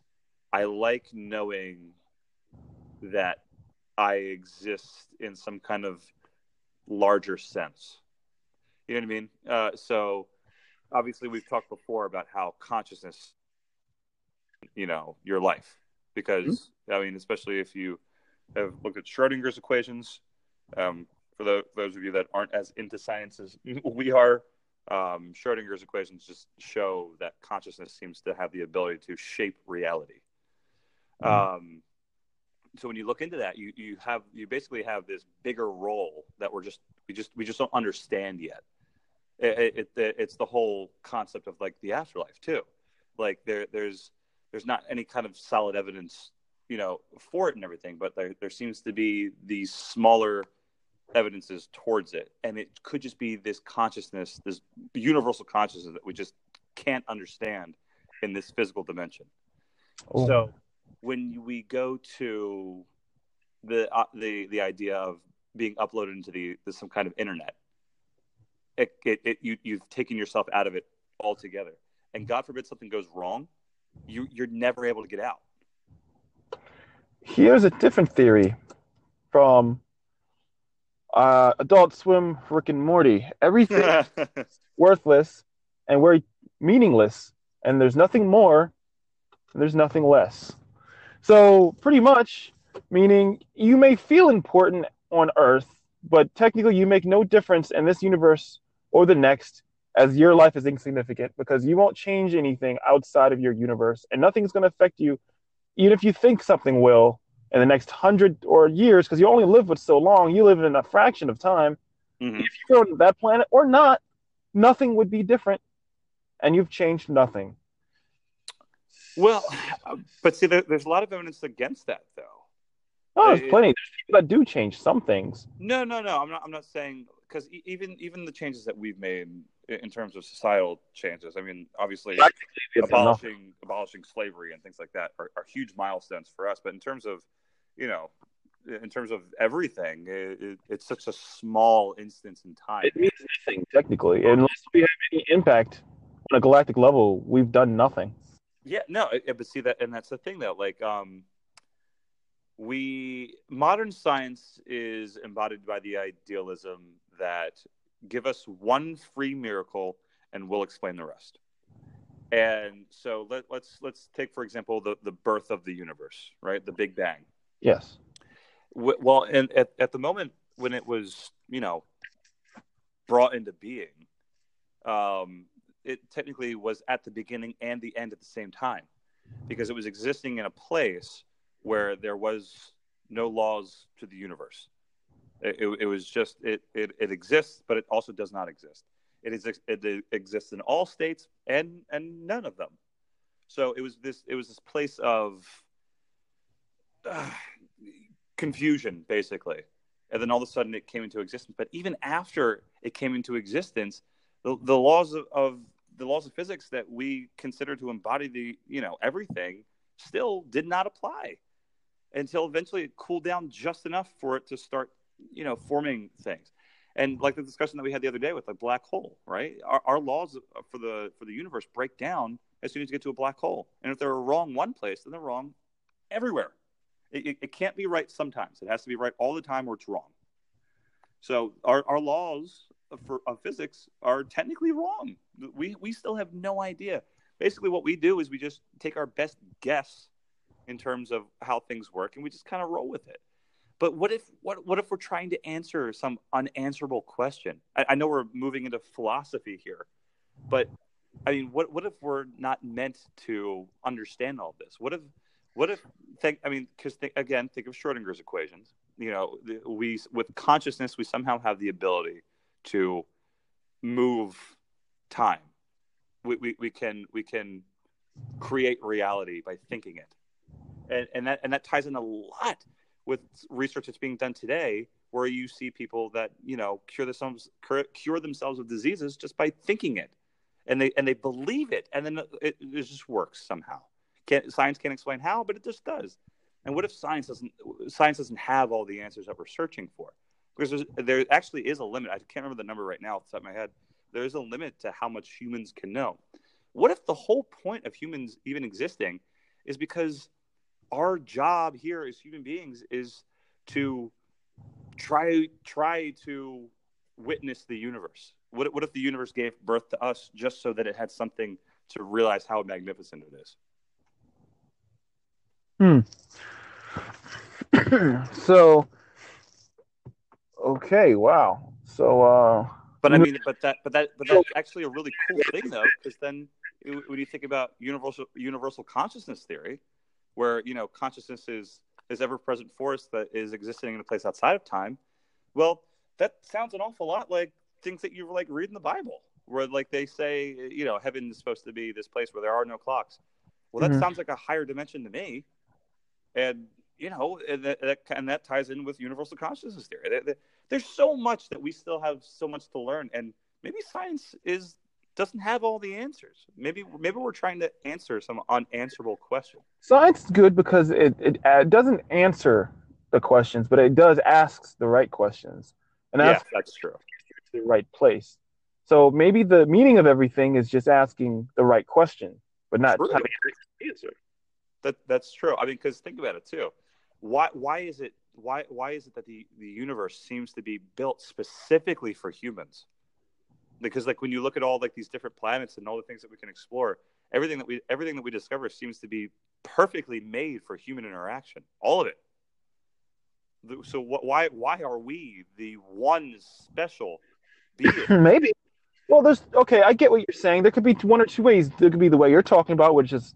I like knowing that I exist in some kind of larger sense. You know what I mean? Uh, so obviously we've talked before about how consciousness, you know, your life, because mm-hmm. I mean, especially if you have looked at Schrodinger's equations, um, for the, those of you that aren't as into science as we are, um, Schrodinger's equations just show that consciousness seems to have the ability to shape reality. Mm-hmm. Um, so when you look into that, you, you have, you basically have this bigger role that we're just, we just, we just don't understand yet. It, it, it's the whole concept of like the afterlife too. Like there, there's, there's not any kind of solid evidence, you know, for it and everything, but there, there seems to be these smaller evidences towards it. And it could just be this consciousness, this universal consciousness that we just can't understand in this physical dimension. Oh. So when we go to the, uh, the, the idea of being uploaded into the, the some kind of internet, it, it, it, you, you've taken yourself out of it altogether. And God forbid something goes wrong, you, you're never able to get out. Here's a different theory from uh, Adult Swim, Rick and Morty. Everything is worthless and we're meaningless, and there's nothing more, and there's nothing less. So pretty much, meaning you may feel important on Earth, but technically you make no difference in this universe or the next, as your life is insignificant because you won't change anything outside of your universe, and nothing's going to affect you. Even if you think something will in the next hundred or years, because you only live with so long, you live in a fraction of time. Mm-hmm. If you go to that planet or not, nothing would be different, and you've changed nothing. Well, but see, there, there's a lot of evidence against that, though. Oh, there's it, plenty. It, there's people that do change some things. No, no, no. I'm not. I'm not saying because even even the changes that we've made in terms of societal changes, I mean, obviously abolishing enough. abolishing slavery and things like that are, are huge milestones for us. But in terms of, you know, in terms of everything, it, it, it's such a small instance in time. It means nothing technically, unless we have any impact on a galactic level. We've done nothing. Yeah, no, but see that, and that's the thing though. Like, um, we modern science is embodied by the idealism that give us one free miracle and we'll explain the rest. And so let, let's let's take, for example, the, the birth of the universe, right? The Big Bang. Yes. Well, and at, at the moment when it was, you know, brought into being, um, it technically was at the beginning and the end at the same time because it was existing in a place where there was no laws to the universe. It, it was just it, it it exists, but it also does not exist. It is it exists in all states and and none of them. So it was this it was this place of uh, confusion, basically, and then all of a sudden it came into existence. But even after it came into existence, the, the laws of, of the laws of physics that we consider to embody the you know everything still did not apply until eventually it cooled down just enough for it to start, you know, forming things. And like the discussion that we had the other day with a black hole, right? Our, our laws for the for the universe break down as soon as you get to a black hole. And if they're wrong one place, then they're wrong everywhere. It, it, it can't be right sometimes. It has to be right all the time or it's wrong. So our, our laws for, of physics are technically wrong. We, we still have no idea. Basically what we do is we just take our best guess in terms of how things work and we just kind of roll with it. But what if what what if we're trying to answer some unanswerable question? I, I know we're moving into philosophy here, but I mean, what, what if we're not meant to understand all this? What if what if think, I mean, because th- again, think of Schrodinger's equations. You know, we with consciousness we somehow have the ability to move time. We we, we can we can create reality by thinking it, and and that and that ties in a lot with research that's being done today, where you see people that you know cure themselves cure, cure themselves of diseases just by thinking it, and they and they believe it, and then it, it just works somehow. Can't, science can't explain how, but it just does. And what if science doesn't science doesn't have all the answers that we're searching for? Because there actually is a limit. I can't remember the number right now off the top of my head, there's a limit to how much humans can know. What if the whole point of humans even existing is because our job here as human beings is to try try to witness the universe? What, what if the universe gave birth to us just so that it had something to realize how magnificent it is? Hmm. So, okay, wow. So, uh, but I mean, but that, but that, but that's actually a really cool thing, though, because then it, when you think about universal universal consciousness theory, where you know consciousness is is ever-present force that is existing in a place outside of time, well, that sounds an awful lot like things that you like read in the Bible, where like they say, you know, heaven is supposed to be this place where there are no clocks. Well, that mm-hmm. sounds like a higher dimension to me, and you know, and that, and that ties in with universal consciousness theory. There's so much that we still have so much to learn, and maybe science is doesn't have all the answers. Maybe maybe we're trying to answer some unanswerable question. Science is good because it it, it doesn't answer the questions, but it does ask the right questions, and that's, yeah, that's true. The right place. So maybe the meaning of everything is just asking the right question, but not having the answer. That that's true. I mean, because think about it too. Why why is it why why is it that the, the universe seems to be built specifically for humans? Because like when you look at all like these different planets and all the things that we can explore, everything that we everything that we discover seems to be perfectly made for human interaction. All of it. So what, why why are we the one special being? Maybe. Well, there's okay. I get what you're saying. There could be one or two ways. There could be the way you're talking about, which is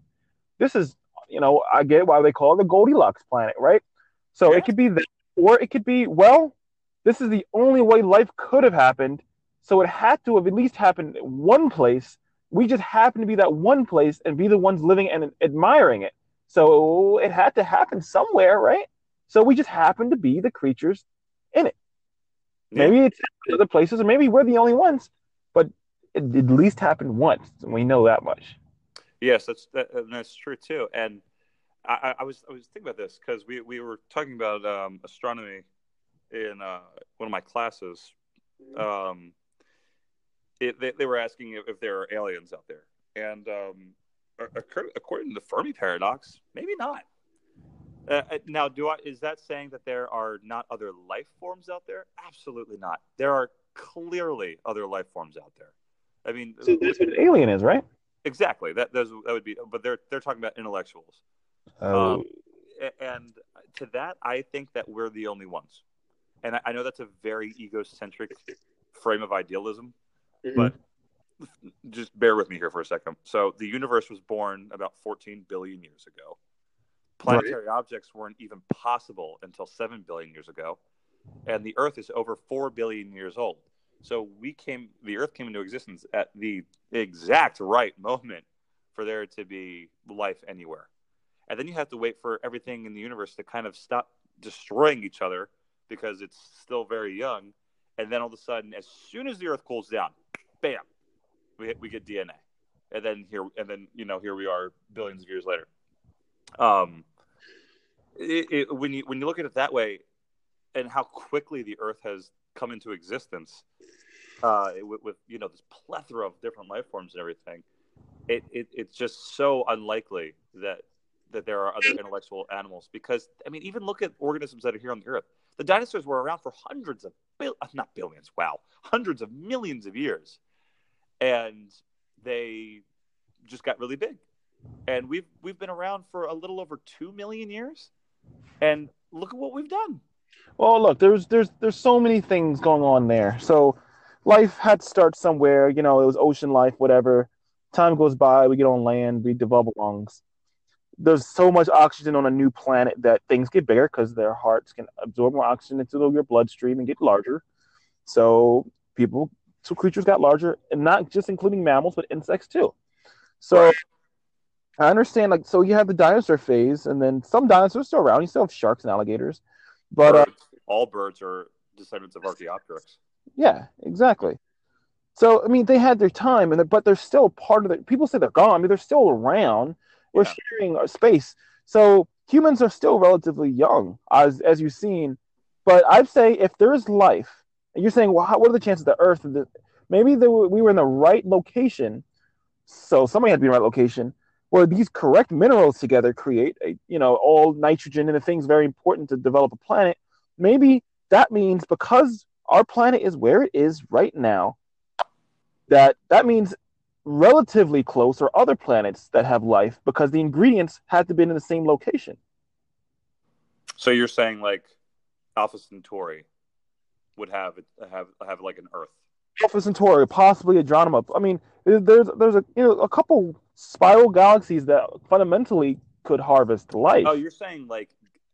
this is. You know, I get why they call it the Goldilocks planet, right? So yeah. It could be that, or it could be, well, this is the only way life could have happened, so it had to have at least happened in one place. We just happen to be that one place and be the ones living and admiring it. So it had to happen somewhere, right? So we just happen to be the creatures in it. Yeah. Maybe it's other places, or maybe we're the only ones, but it at least happened once, and we know that much. Yes, that's that, that's true too. And I, I was I was thinking about this because we, we were talking about um, astronomy in uh, one of my classes. Um, it, they, they were asking if, if there are aliens out there, and um, according to the Fermi paradox, maybe not. Uh, now, do I is that saying that there are not other life forms out there? Absolutely not. There are clearly other life forms out there. I mean, so that's what an alien is, right? Exactly. That those that would be, but they're they're talking about intellectuals, oh. um, and to that, I think that we're the only ones. And I, I know that's a very egocentric frame of idealism, mm-hmm. but just bear with me here for a second. So the universe was born about fourteen billion years ago. Planetary right. objects weren't even possible until seven billion years ago, and the Earth is over four billion years old. So we came, the Earth came into existence at the exact right moment for there to be life anywhere. And then you have to wait for everything in the universe to kind of stop destroying each other because it's still very young. And then all of a sudden, as soon as the Earth cools down, bam, we we get D N A. And then here, and then you know, here we are, billions of years later. Um, it, it, when you when you look at it that way, and how quickly the Earth has come into existence uh, with, with you know this plethora of different life forms and everything, it, it it's just so unlikely that that there are other intellectual animals because I mean even look at organisms that are here on the Earth. The dinosaurs were around for hundreds of bil- not billions, wow, hundreds of millions of years, and they just got really big. And we've we've been around for a little over two million years, and look at what we've done. Well, look, there's there's there's so many things going on there. So life had to start somewhere. You know, it was ocean life, whatever. Time goes by, we get on land, we develop lungs. There's so much oxygen on a new planet that things get bigger because their hearts can absorb more oxygen into your bloodstream and get larger. So people, so creatures got larger, and not just including mammals, but insects too. So I understand, like, so you have the dinosaur phase, and then some dinosaurs are still around. You still have sharks and alligators. But uh, all birds are descendants of Archaeopteryx. Yeah, exactly. So I mean, they had their time, and but they're still part of the. People say they're gone. I mean, they're still around. We're yeah. sharing our space. So humans are still relatively young, as as you've seen. But I'd say if there is life, and you're saying, well, how, what are the chances the Earth? The, Maybe they were, we were in the right location. So somebody had to be in the right location where these correct minerals together create, a, you know, all nitrogen and the things very important to develop a planet. Maybe that means because our planet is where it is right now, that that means relatively close are other planets that have life because the ingredients had to be in the same location. So you're saying like Alpha Centauri would have have have like an Earth. Alpha Centauri, possibly Andromeda. I mean, there's there's a you know a couple spiral galaxies that fundamentally could harvest life. Oh, you're saying like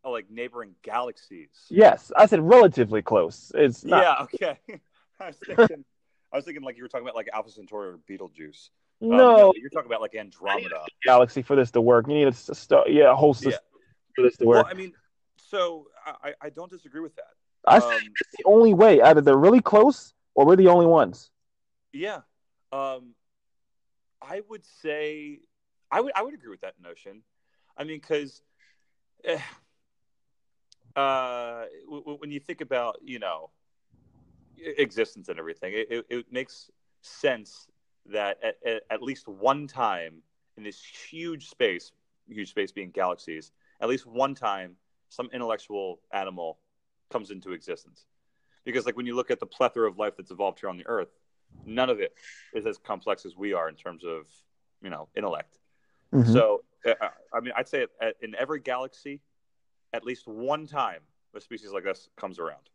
like neighboring galaxies. Yes, I said relatively close. It's not... yeah, okay. I was thinking, I was thinking like you were talking about like Alpha Centauri or Betelgeuse. No, um, no you're talking about like Andromeda. Galaxy for this to work. You need a, a star, yeah, a whole system yeah. for this to work. Well, I mean, so I, I don't disagree with that. I um, think it's the only way. Either they're really close, or we're the only ones. Yeah, um, I would say I would I would agree with that notion. I mean, because eh, uh, w- when you think about you know existence and everything, it, it makes sense that at, at least one time in this huge space, huge space being galaxies, at least one time some intellectual animal comes into existence. Because like when you look at the plethora of life that's evolved here on the Earth, none of it is as complex as we are in terms of, you know, intellect. Mm-hmm. So, uh, I mean, I'd say in every galaxy, at least one time a species like this comes around.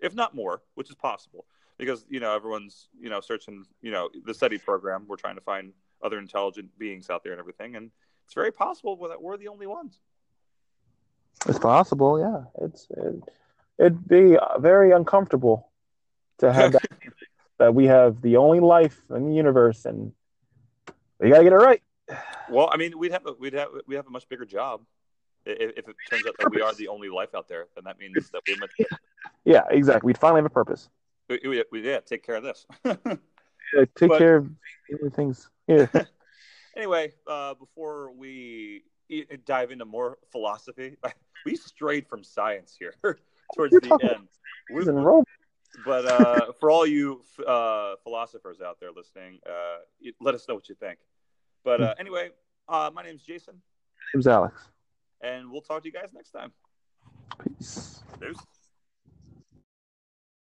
If not more, which is possible. Because, you know, everyone's, you know, searching, you know, the SETI program. We're trying to find other intelligent beings out there and everything. And it's very possible that we're the only ones. It's possible, yeah. It's it, it'd be very uncomfortable to have that, that we have the only life in the universe, and we gotta get it right. Well, I mean, we'd have a, we'd have we have a much bigger job if, if it turns out that we are the only life out there. Then that means that we much. Yeah, exactly. We'd finally have a purpose. We, we, we yeah, take care of this. yeah, take but, care of things. Yeah. Anyway, uh, before we. Dive into more philosophy. We strayed from science here towards You're the end. We, but uh, for all you uh, philosophers out there listening, uh, let us know what you think. But uh, anyway, uh, my name's Jason. My name's Alex. And we'll talk to you guys next time. Peace. Peace.